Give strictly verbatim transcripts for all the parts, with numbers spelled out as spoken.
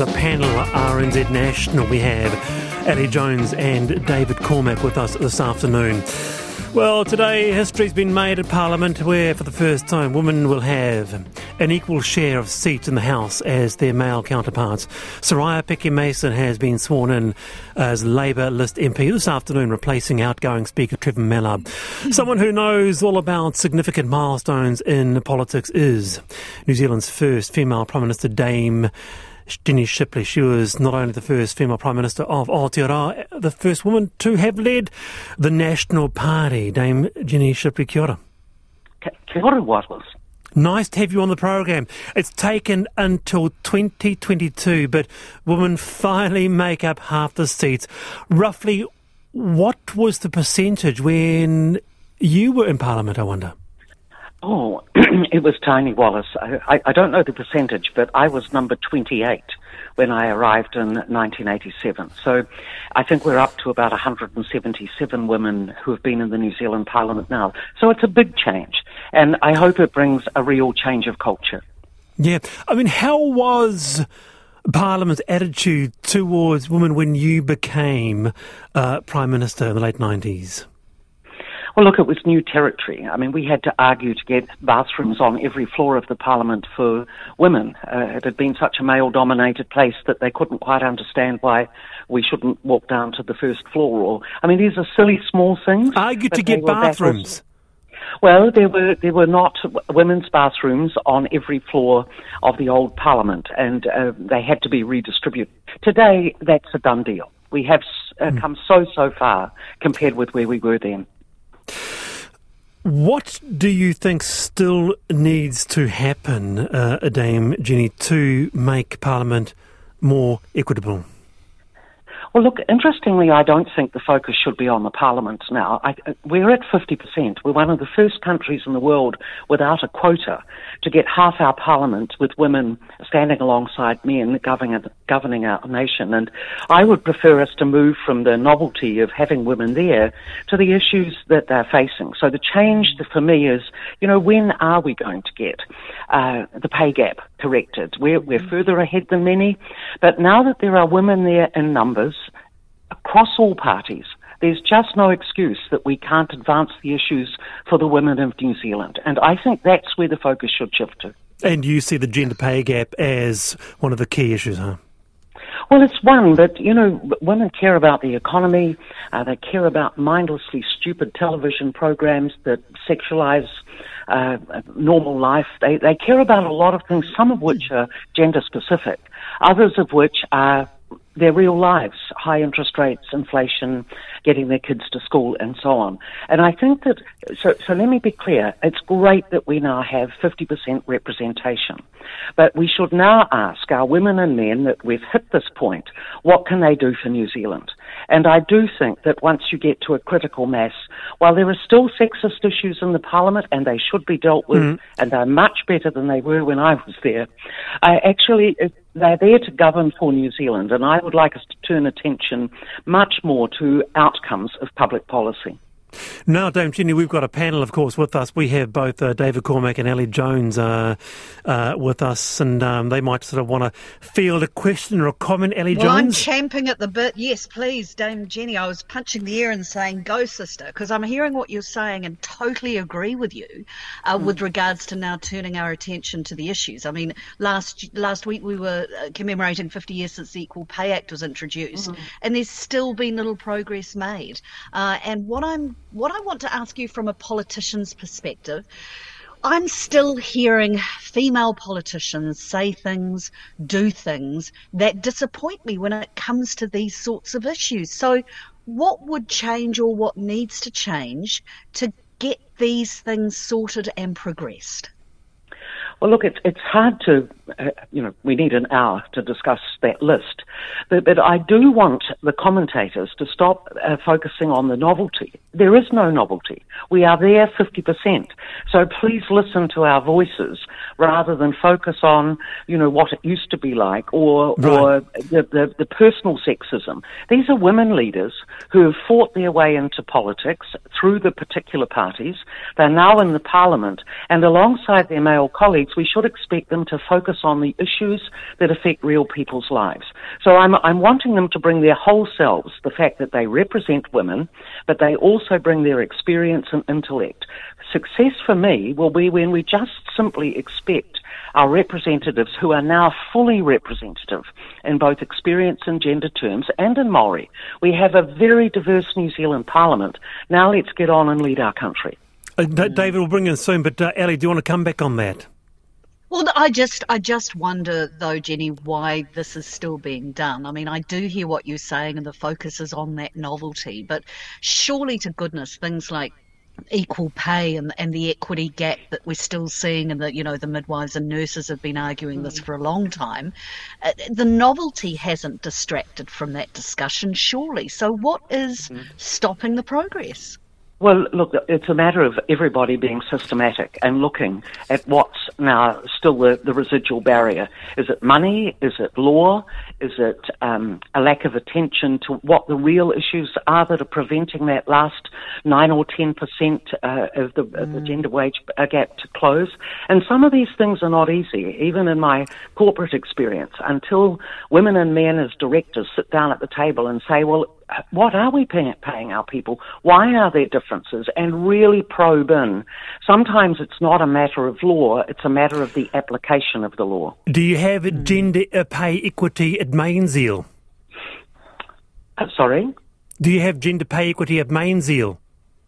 the panel at R N Z National. We have Ali Jones and David Cormack with us this afternoon. Well, today history's been made at Parliament where, for the first time, women will have an equal share of seats in the House as their male counterparts. Soraya Peke-Mason has been sworn in as Labour List M P this afternoon, replacing outgoing Speaker Trevor Mallard. Someone who knows all about significant milestones in politics is New Zealand's first female Prime Minister, Dame Jenny Shipley. She was not only the first female Prime Minister of Aotearoa, the first woman to have led the National Party. Dame Jenny Shipley, kia ora. Kia ora, Wallace. Nice to have you on the programme. It's taken until twenty twenty-two, but women finally make up half the seats. Roughly, what was the percentage when you were in Parliament, I wonder? Oh, it was tiny, Wallace. I, I, I don't know the percentage, but I was number twenty-eight when I arrived in nineteen eighty-seven. So I think we're up to about one hundred seventy-seven women who have been in the New Zealand Parliament now. So it's a big change, and I hope it brings a real change of culture. Yeah. I mean, how was Parliament's attitude towards women when you became uh, Prime Minister in the late nineties? Well, look, it was new territory. I mean, we had to argue to get bathrooms on every floor of the Parliament for women. Uh, it had been such a male-dominated place that they couldn't quite understand why we shouldn't walk down to the first floor. Or, I mean, these are silly, small things. Argue to get bathrooms. Well, there were there were not women's bathrooms on every floor of the old Parliament, and uh, they had to be redistributed. Today, that's a done deal. We have uh, come so, so far compared with where we were then. What do you think still needs to happen, uh, Dame Jenny, to make Parliament more equitable? Well, look, interestingly, I don't think the focus should be on the Parliament now. I, we're at fifty percent. We're one of the first countries in the world without a quota to get half our Parliament with women standing alongside men governing, governing our nation. And I would prefer us to move from the novelty of having women there to the issues that they're facing. So the change for me is, you know, when are we going to get uh, the pay gap corrected? We're, we're further ahead than many, but now that there are women there in numbers, across all parties, there's just no excuse that we can't advance the issues for the women of New Zealand. And I think that's where the focus should shift to. And you see the gender pay gap as one of the key issues, huh? Well, it's one that, you know, women care about the economy, uh, they care about mindlessly stupid television programs that sexualise uh, normal life. They, they care about a lot of things, some of which are gender-specific, others of which are their real lives, high interest rates, inflation, getting their kids to school and so on. And I think that, so, so let me be clear, it's great that we now have fifty percent representation, but we should now ask our women and men that we've hit this point, what can they do for New Zealand? And I do think that once you get to a critical mass, while there are still sexist issues in the Parliament and they should be dealt with, mm-hmm. and they're much better than they were when I was there, I actually... they're there to govern for New Zealand, and I would like us to turn attention much more to outcomes of public policy. Now, Dame Jenny, we've got a panel, of course, with us. We have both uh, David Cormack and Ali Jones uh, uh, with us, and um, they might sort of want to field a question or a comment. Ali well, Jones? Well, I'm champing at the bit. Yes, please, Dame Jenny. I was punching the air and saying, go, sister, because I'm hearing what you're saying and totally agree with you uh, mm. with regards to now turning our attention to the issues. I mean, last last week we were commemorating fifty years since the Equal Pay Act was introduced, mm. and there's still been little progress made. Uh, and what I'm What I want to ask you from a politician's perspective, I'm still hearing female politicians say things, do things that disappoint me when it comes to these sorts of issues. So what would change or what needs to change to get these things sorted and progressed? Well, look, it's, it's hard to, uh, you know, we need an hour to discuss that list. But, but I do want the commentators to stop uh, focusing on the novelty. There is no novelty. We are there fifty percent. So please listen to our voices rather than focus on, you know, what it used to be like or, right. or the, the, the personal sexism. These are women leaders who have fought their way into politics through the particular parties. They're now in the Parliament, and alongside their male colleagues, candidates, we should expect them to focus on the issues that affect real people's lives. So I'm, I'm wanting them to bring their whole selves, the fact that they represent women, but they also bring their experience and intellect. Success for me will be when we just simply expect our representatives, who are now fully representative in both experience and gender terms and in Māori. We have a very diverse New Zealand Parliament. Now let's get on and lead our country. Uh, David, we'll bring in soon, but uh, Ali, do you want to come back on that? Well, I just I just wonder, though, Jenny, why this is still being done. I mean, I do hear what you're saying and the focus is on that novelty, but surely to goodness, things like equal pay and, and the equity gap that we're still seeing, and that, you know, the midwives and nurses have been arguing this for a long time. Uh, the novelty hasn't distracted from that discussion, surely. So what is mm-hmm. stopping the progress? Well, look, it's a matter of everybody being systematic and looking at what's now still the, the residual barrier. Is it money? Is it law? Is it um, a lack of attention to what the real issues are that are preventing that last nine or ten percent uh, of the, mm. of the gender wage gap to close? And some of these things are not easy, even in my corporate experience, until women and men as directors sit down at the table and say, well, what are we paying our people? Why are there differences? And really probe in. Sometimes it's not a matter of law, it's a matter of the application of the law. Do you have mm. gender pay equity at Mainzeal? Uh, sorry? Do you have gender pay equity at Mainzeal?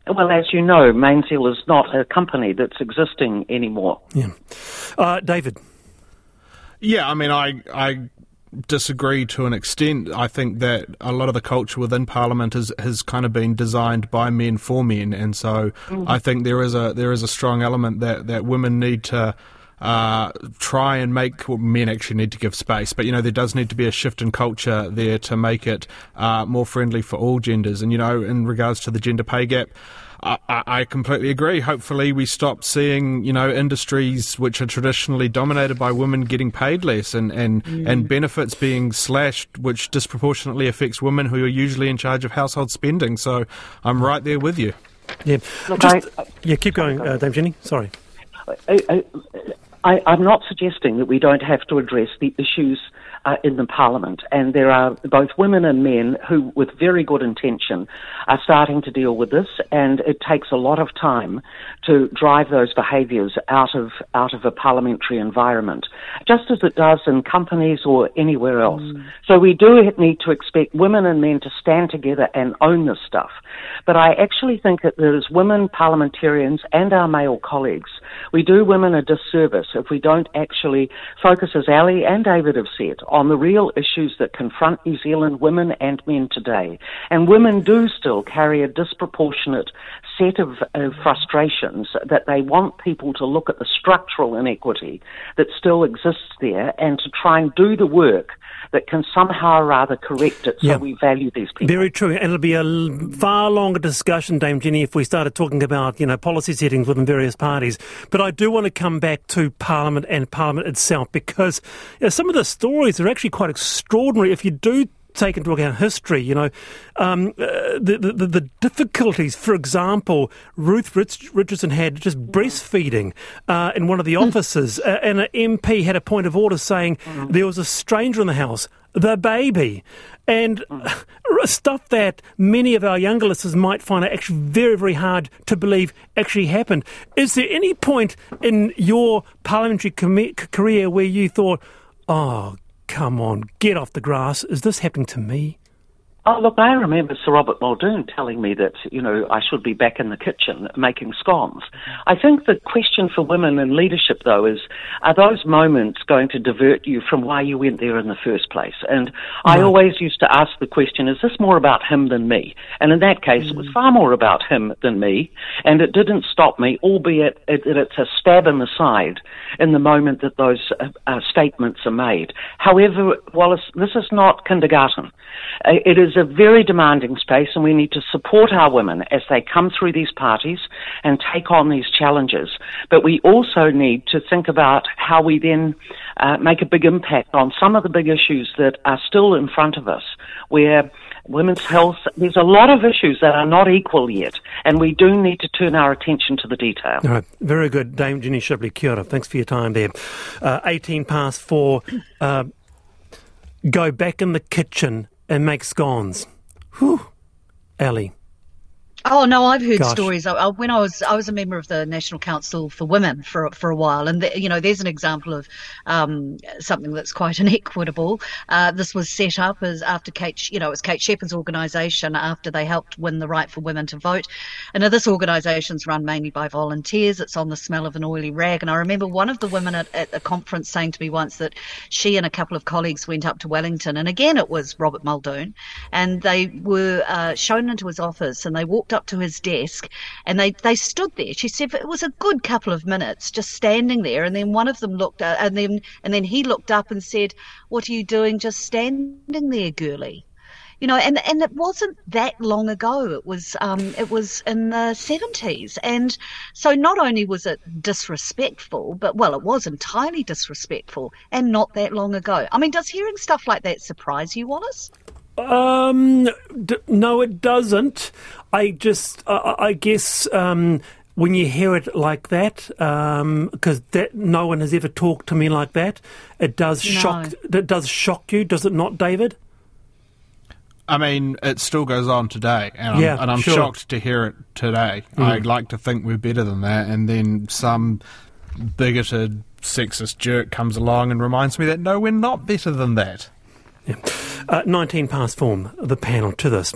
Well, as you know, Mainzeal is not a company that's existing anymore. Yeah. Uh, David? Yeah, I mean, I... I... disagree to an extent. I think that a lot of the culture within Parliament is, has kind of been designed by men for men, and so mm. I think there is a there is a strong element that, that women need to uh, try and make, well, men actually need to give space, but you know there does need to be a shift in culture there to make it uh, more friendly for all genders. And you know, in regards to the gender pay gap, I, I completely agree. Hopefully we stop seeing, you know, industries which are traditionally dominated by women getting paid less and, and, mm. and benefits being slashed, which disproportionately affects women who are usually in charge of household spending. So I'm right there with you. Yeah, Look, Just, I, yeah keep sorry, going, uh, Dame Jenny. Sorry. I, I, I, I'm not suggesting that we don't have to address the issues Uh, in the Parliament, and there are both women and men who, with very good intention, are starting to deal with this, and it takes a lot of time to drive those behaviours out of out of a parliamentary environment, just as it does in companies or anywhere else. Mm. So we do need to expect women and men to stand together and own this stuff. But I actually think that there is women parliamentarians and our male colleagues, we do women a disservice if we don't actually focus, as Ali and David have said, on the real issues that confront New Zealand women and men today. And women do still carry a disproportionate set of uh, frustrations that they want people to look at the structural inequity that still exists there and to try and do the work that can somehow or rather correct it, so yeah. we value these people. Very true. And it'll be a far longer discussion, Dame Jenny, if we started talking about, you know, policy settings within various parties. But I do want to come back to Parliament and Parliament itself, because you know, some of the stories are actually quite extraordinary if you do take into account history, you know, um, uh, the, the the difficulties. For example, Ruth Rich- Richardson had just breastfeeding uh, in one of the offices, uh, and an M P had a point of order saying mm. there was a stranger in the house, the baby, and mm. stuff that many of our younger listeners might find actually very, very hard to believe actually happened. Is there any point in your parliamentary com- career where you thought, oh, come on, get off the grass. Is this happening to me? Oh, look, I remember Sir Robert Muldoon telling me that, you know, I should be back in the kitchen making scones. I think the question for women in leadership, though, is are those moments going to divert you from why you went there in the first place? And right. I always used to ask the question, is this more about him than me? And in that case, mm. it was far more about him than me, and it didn't stop me, albeit it, it, it's a stab in the side in the moment that those uh, uh, statements are made. However, Wallace, this is not kindergarten. Uh, it is is a very demanding space, and we need to support our women as they come through these parties and take on these challenges. But we also need to think about how we then uh, make a big impact on some of the big issues that are still in front of us, where women's health, there's a lot of issues that are not equal yet, and we do need to turn our attention to the detail. All right. Very good. Dame Jenny Shipley, kia ora. Thanks for your time there. Uh, eighteen past four, uh, go back in the kitchen and make scones. Whew. Ali. Oh no, I've heard Gosh. stories. I, I, when I was, I was a member of the National Council for Women for for a while, and the, you know, there's an example of um, something that's quite inequitable. Uh, this was set up as after Kate, you know, it was Kate Sheppard's organisation after they helped win the right for women to vote. And now this organisation's run mainly by volunteers. It's on the smell of an oily rag. And I remember one of the women at, at a conference saying to me once that she and a couple of colleagues went up to Wellington, and again it was Robert Muldoon, and they were uh, shown into his office, and they walked up to his desk, and they they stood there. She said it was a good couple of minutes just standing there, and then one of them looked uh, and then and then he looked up and said, "What are you doing just standing there, girlie?" You know, and and it wasn't that long ago. It was um, it was in the seventies, and so not only was it disrespectful, but well, it was entirely disrespectful, and not that long ago. I mean, does hearing stuff like that surprise you, Wallace? Um, d- no, it doesn't. I just, I, I guess, um, when you hear it like that, um, because that no one has ever talked to me like that, it does no. shock. It does shock you, does it not, David? I mean, it still goes on today, and I'm, yeah, and I'm sure. shocked to hear it today. Mm. I'd like to think we're better than that, and then some bigoted, sexist jerk comes along and reminds me that no, we're not better than that. Yeah. Uh, nineteen past four, the panel to this.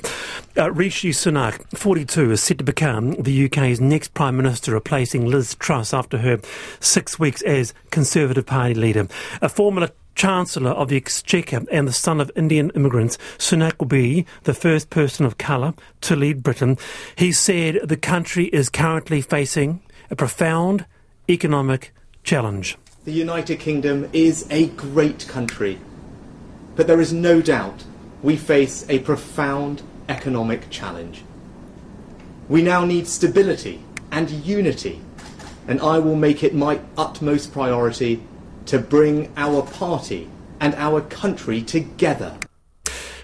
Uh, Rishi Sunak, forty-two, is set to become the U K's next Prime Minister, replacing Liz Truss after her six weeks as Conservative Party leader. A former Chancellor of the Exchequer and the son of Indian immigrants, Sunak will be the first person of colour to lead Britain. He said the country is currently facing a profound economic challenge. The United Kingdom is a great country. But there is no doubt we face a profound economic challenge. We now need stability and unity, and I will make it my utmost priority to bring our party and our country together.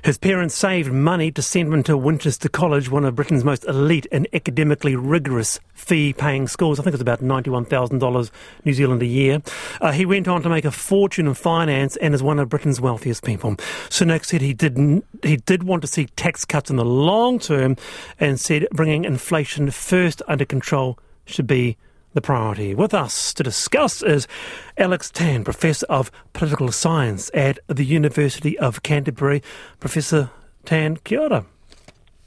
His parents saved money to send him to Winchester College, one of Britain's most elite and academically rigorous fee-paying schools. I think it's about ninety-one thousand dollars New Zealand a year. Uh, he went on to make a fortune in finance and is one of Britain's wealthiest people. Sunak said he did he did want to see tax cuts in the long term, and said bringing inflation first under control should be the priority. With us to discuss is Alex Tan, Professor of Political Science at the University of Canterbury. Professor Tan, kia ora.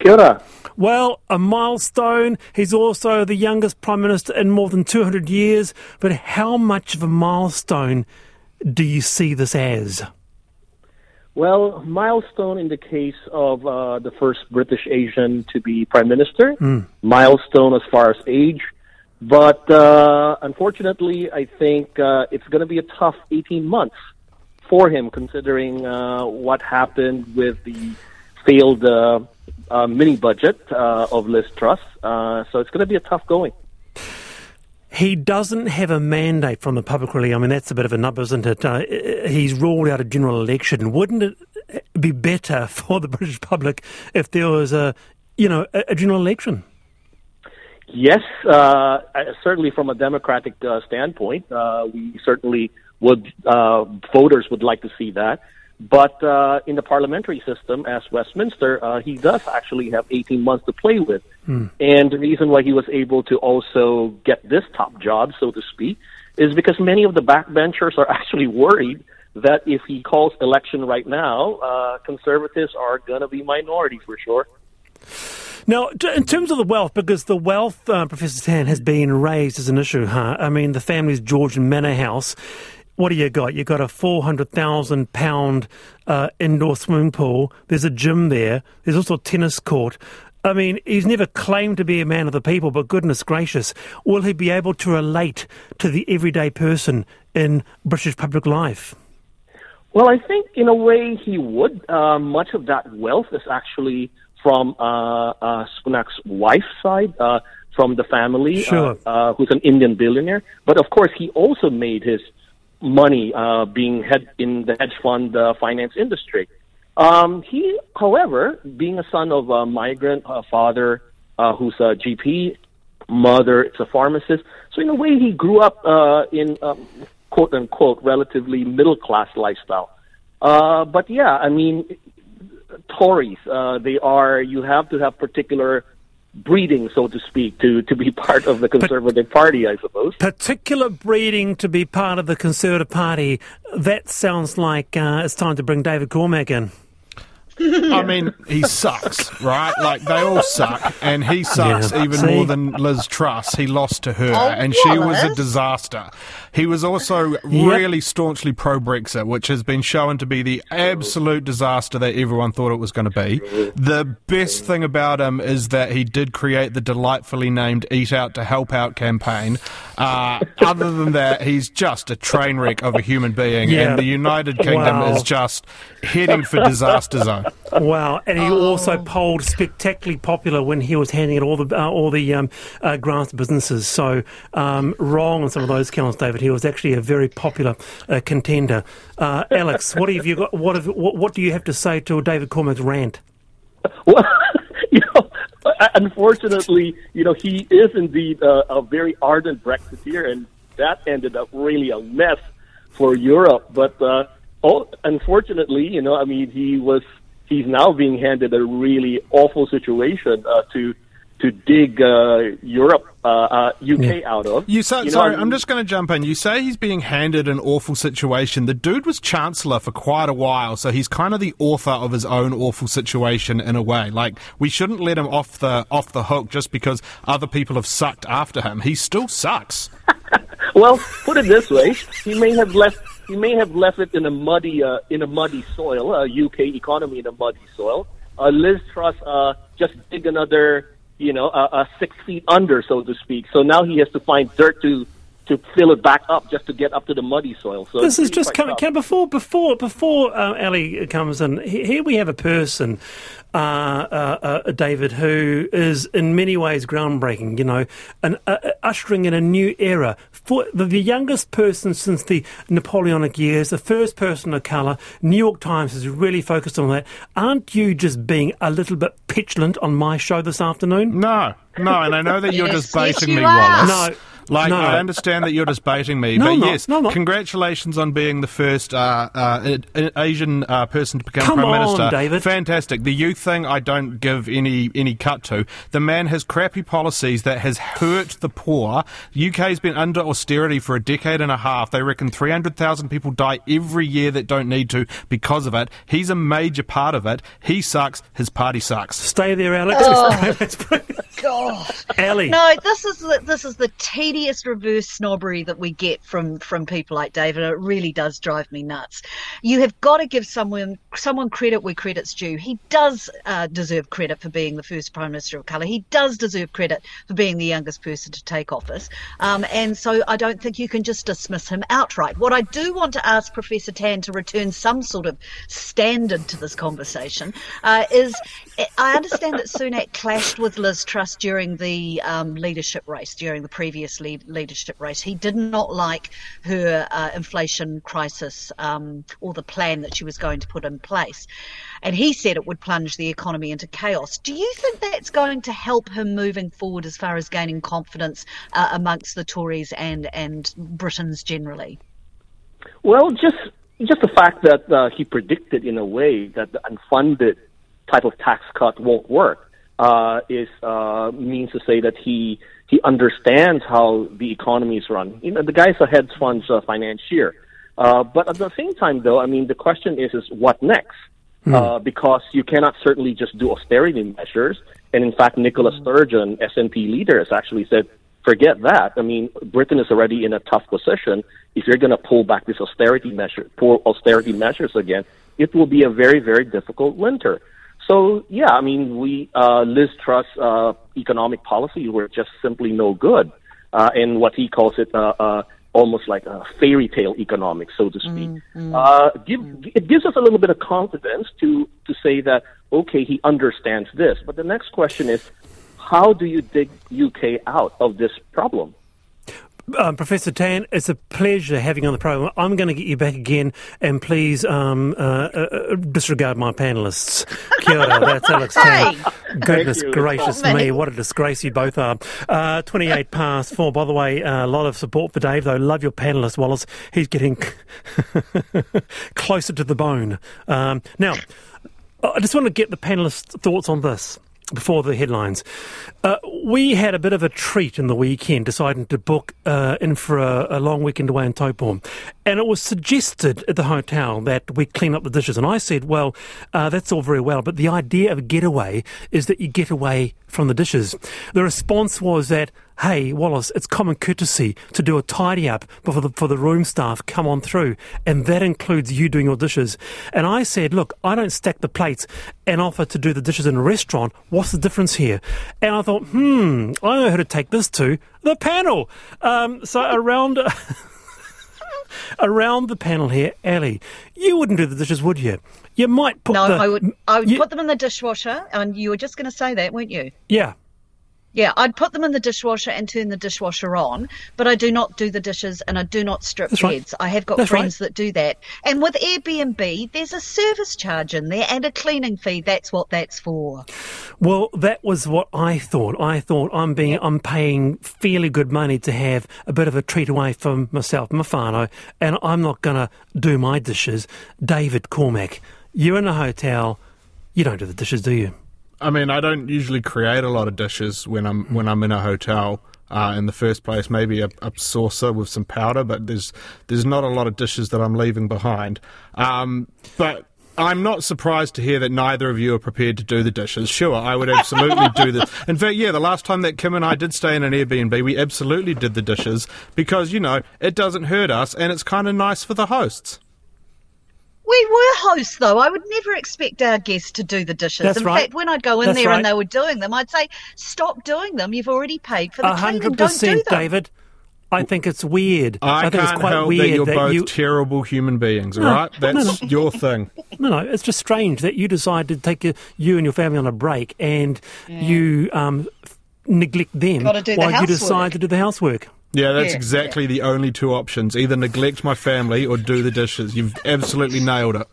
Kia ora. Well, a milestone. He's also the youngest Prime Minister in more than two hundred years. But how much of a milestone do you see this as? Well, milestone in the case of uh, the first British Asian to be Prime Minister. Mm. Milestone as far as age. But uh, unfortunately, I think uh, it's going to be a tough eighteen months for him, considering uh, what happened with the failed uh, uh, mini-budget uh, of Liz Truss. Uh, so it's going to be a tough going. He doesn't have a mandate from the public, really. I mean, that's a bit of a nub, isn't it? Uh, he's ruled out a general election. Wouldn't it be better for the British public if there was a, you know, a, a general election? Yes, uh, certainly from a democratic uh, standpoint, uh, we certainly would, uh, voters would like to see that. But uh, in the parliamentary system, as Westminster, uh, he does actually have eighteen months to play with. Mm. And the reason why he was able to also get this top job, so to speak, is because many of the backbenchers are actually worried that if he calls election right now, uh, Conservatives are going to be minority for sure. Now, in terms of the wealth, because the wealth, uh, Professor Tan, has been raised as an issue, huh? I mean, the family's Georgian Manor House. What do you got? You got a four hundred thousand pounds uh, indoor swimming pool. There's a gym there. There's also a tennis court. I mean, he's never claimed to be a man of the people, but goodness gracious, will he be able to relate to the everyday person in British public life? Well, I think in a way he would. Uh, much of that wealth is actually from uh, uh, Sunak's wife's side, uh, from the family, sure. uh, uh, who's an Indian billionaire. But of course, he also made his money uh, being head in the hedge fund uh, finance industry. Um, he, however, being a son of a migrant uh, father uh, who's a G P, mother is a pharmacist, so in a way he grew up uh, in. Um, quote unquote, relatively middle class lifestyle. Uh, but yeah, I mean, Tories, uh, they are, you have to have particular breeding, so to speak, to, to be part of the Conservative pa- Party, I suppose. Particular breeding to be part of the Conservative Party. That sounds like uh, it's time to bring David Cormack in. I mean, he sucks, right? Like, they all suck, and he sucks yeah. even See? more than Liz Truss. He lost to her, oh, and she was a disaster. He was also yep. really staunchly pro-Brexit, which has been shown to be the absolute disaster that everyone thought it was going to be. The best thing about him is that he did create the delightfully named Eat Out to Help Out campaign. Uh, other than that, he's just a train wreck of a human being, yeah. and the United Kingdom wow. is just heading for disaster zone. Wow, and he oh. also polled spectacularly popular when he was handing out all the uh, all the um, uh, grants to businesses. So um, wrong on some of those counts, David. He was actually a very popular uh, contender. Uh, Alex, what have you got? What, have, what what do you have to say to David Cormack's rant? Well, you know, unfortunately, you know, he is indeed a, a very ardent Brexiteer, and that ended up really a mess for Europe. But uh, oh, unfortunately, you know, I mean, he was. He's now being handed a really awful situation uh, to to dig uh, Europe, uh, uh, U K yeah. out of. You say, you know, sorry, I mean, I'm just going to jump in. You say he's being handed an awful situation. The dude was Chancellor for quite a while, so he's kind of the author of his own awful situation in a way. Like, we shouldn't let him off the off the hook just because other people have sucked after him. He still sucks. Well, put it this way: he may have left. He may have left it in a muddy, uh, in a muddy soil. Uh, U K economy in a muddy soil. Uh, Liz Truss uh, just dig another, you know, uh, uh, six feet under, so to speak. So now he has to find dirt to. to fill it back up just to get up to the muddy soil. So this is just coming can, before before before uh, Ali comes in. Here we have a person, uh, uh, uh, David, who is in many ways groundbreaking. You know, and uh, ushering in a new era for the, the youngest person since the Napoleonic years, the first person of colour. New York Times is really focused on that. Aren't you just being a little bit petulant on my show this afternoon? No, no, and I know that you're yes, just baiting yes, me, are. Wallace. No. Like, no. I understand that you're just baiting me, no, but not, yes, no, congratulations on being the first uh, uh, Asian uh, person to become Come Prime on, Minister. David. Fantastic. The youth thing, I don't give any, any cut to. The man has crappy policies that has hurt the poor. The U K's been under austerity for a decade and a half. They reckon three hundred thousand people die every year that don't need to because of it. He's a major part of it. He sucks. His party sucks. Stay there, Alex. Oh. Let's bring it. God. Ellie. No, this is the, this is the tedious reverse snobbery that we get from, from people like David. It really does drive me nuts. You have got to give someone someone credit where credit's due. He does uh, deserve credit for being the first Prime Minister of colour. He does deserve credit for being the youngest person to take office. Um, and so I don't think you can just dismiss him outright. What I do want to ask Professor Tan to return some sort of standard to this conversation uh, is I understand that Sunak clashed with Liz Truss during the um, leadership race, during the previous lead leadership race. He did not like her uh, inflation crisis um, or the plan that she was going to put in place. And he said it would plunge the economy into chaos. Do you think that's going to help him moving forward as far as gaining confidence uh, amongst the Tories and, and Britons generally? Well, just, just the fact that uh, he predicted in a way that the unfunded type of tax cut won't work. Uh, is uh, means to say that he he understands how the economy is run. You know, the guy's a hedge funds uh, financier. Uh, but at the same time, though, I mean, the question is, is what next? Mm. Uh, because you cannot certainly just do austerity measures. And in fact, Nicola Sturgeon, S N P leader, has actually said, forget that. I mean, Britain is already in a tough position. If you're going to pull back this austerity measure, poor austerity measures again, it will be a very, very difficult winter. So, yeah, I mean, we, uh, Liz Truss, uh, economic policy were just simply no good. Uh, and what he calls it, uh, uh, almost like a fairy tale economics, so to speak. Mm, mm, uh, give, mm. It gives us a little bit of confidence to, to say that, okay, he understands this. But the next question is, how do you dig U K out of this problem? Um, Professor Tan, it's a pleasure having you on the program. I'm going to get you back again, and please um, uh, uh, disregard my panellists. Kia ora, that's Alex Tan. Goodness gracious oh, me, what a disgrace you both are. Uh, twenty-eight past four. By the way, a uh, lot of support for Dave, though. Love your panellist, Wallace. He's getting closer to the bone. Um, now, I just want to get the panellists' thoughts on this. Before the headlines, uh, we had a bit of a treat in the weekend, deciding to book uh, in for a, a long weekend away in Taupo, and it was suggested at the hotel that we clean up the dishes. And I said, well, uh, that's all very well, but the idea of a getaway is that you get away from the dishes. The response was that, hey, Wallace, it's common courtesy to do a tidy up before the, for the room staff come on through, and that includes you doing your dishes. And I said, look, I don't stack the plates and offer to do the dishes in a restaurant. What's the difference here? And I thought, hmm, I know who to take this to, the panel. Um, so around around the panel here, Ali, you wouldn't do the dishes, would you? You might put no, the, I would. I would you, put them in the dishwasher, and you were just going to say that, weren't you? Yeah. Yeah, I'd put them in the dishwasher and turn the dishwasher on, but I do not do the dishes and I do not strip That's beds. Right. I have got That's friends right. that do that. And with Airbnb, there's a service charge in there and a cleaning fee. That's what that's for. Well, that was what I thought. I thought I'm being yep. I'm paying fairly good money to have a bit of a treat away from myself, my whānau, and I'm not going to do my dishes. David Cormack, you're in a hotel, you don't do the dishes, do you? I mean, I don't usually create a lot of dishes when I'm when I'm in a hotel. Uh, in the first place, maybe a, a saucer with some powder, but there's there's not a lot of dishes that I'm leaving behind. Um, but I'm not surprised to hear that neither of you are prepared to do the dishes. Sure, I would absolutely do this. In fact, yeah, the last time that Kim and I did stay in an Airbnb, we absolutely did the dishes because, you know, it doesn't hurt us and it's kind of nice for the hosts. We were hosts, though. I would never expect our guests to do the dishes. That's in right. fact, when I'd go in That's there right. and they were doing them, I'd say, stop doing them. You've already paid for the cleaning. Don't do them. David, I think it's weird. I, I think can't it's quite help weird that you're that both you... terrible human beings, no, all right? That's no, no. your thing. No, no, it's just strange that you decide to take a, you and your family on a break and yeah. you um, neglect them while the you decide to do the housework. Yeah, that's yeah, exactly yeah. the only two options. Either neglect my family or do the dishes. You've absolutely nailed it.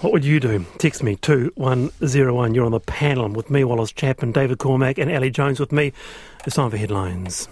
What would you do? Text me, two one zero one. You're on the panel with me, Wallace Chapman, David Cormack and Ali Jones with me. It's time for headlines.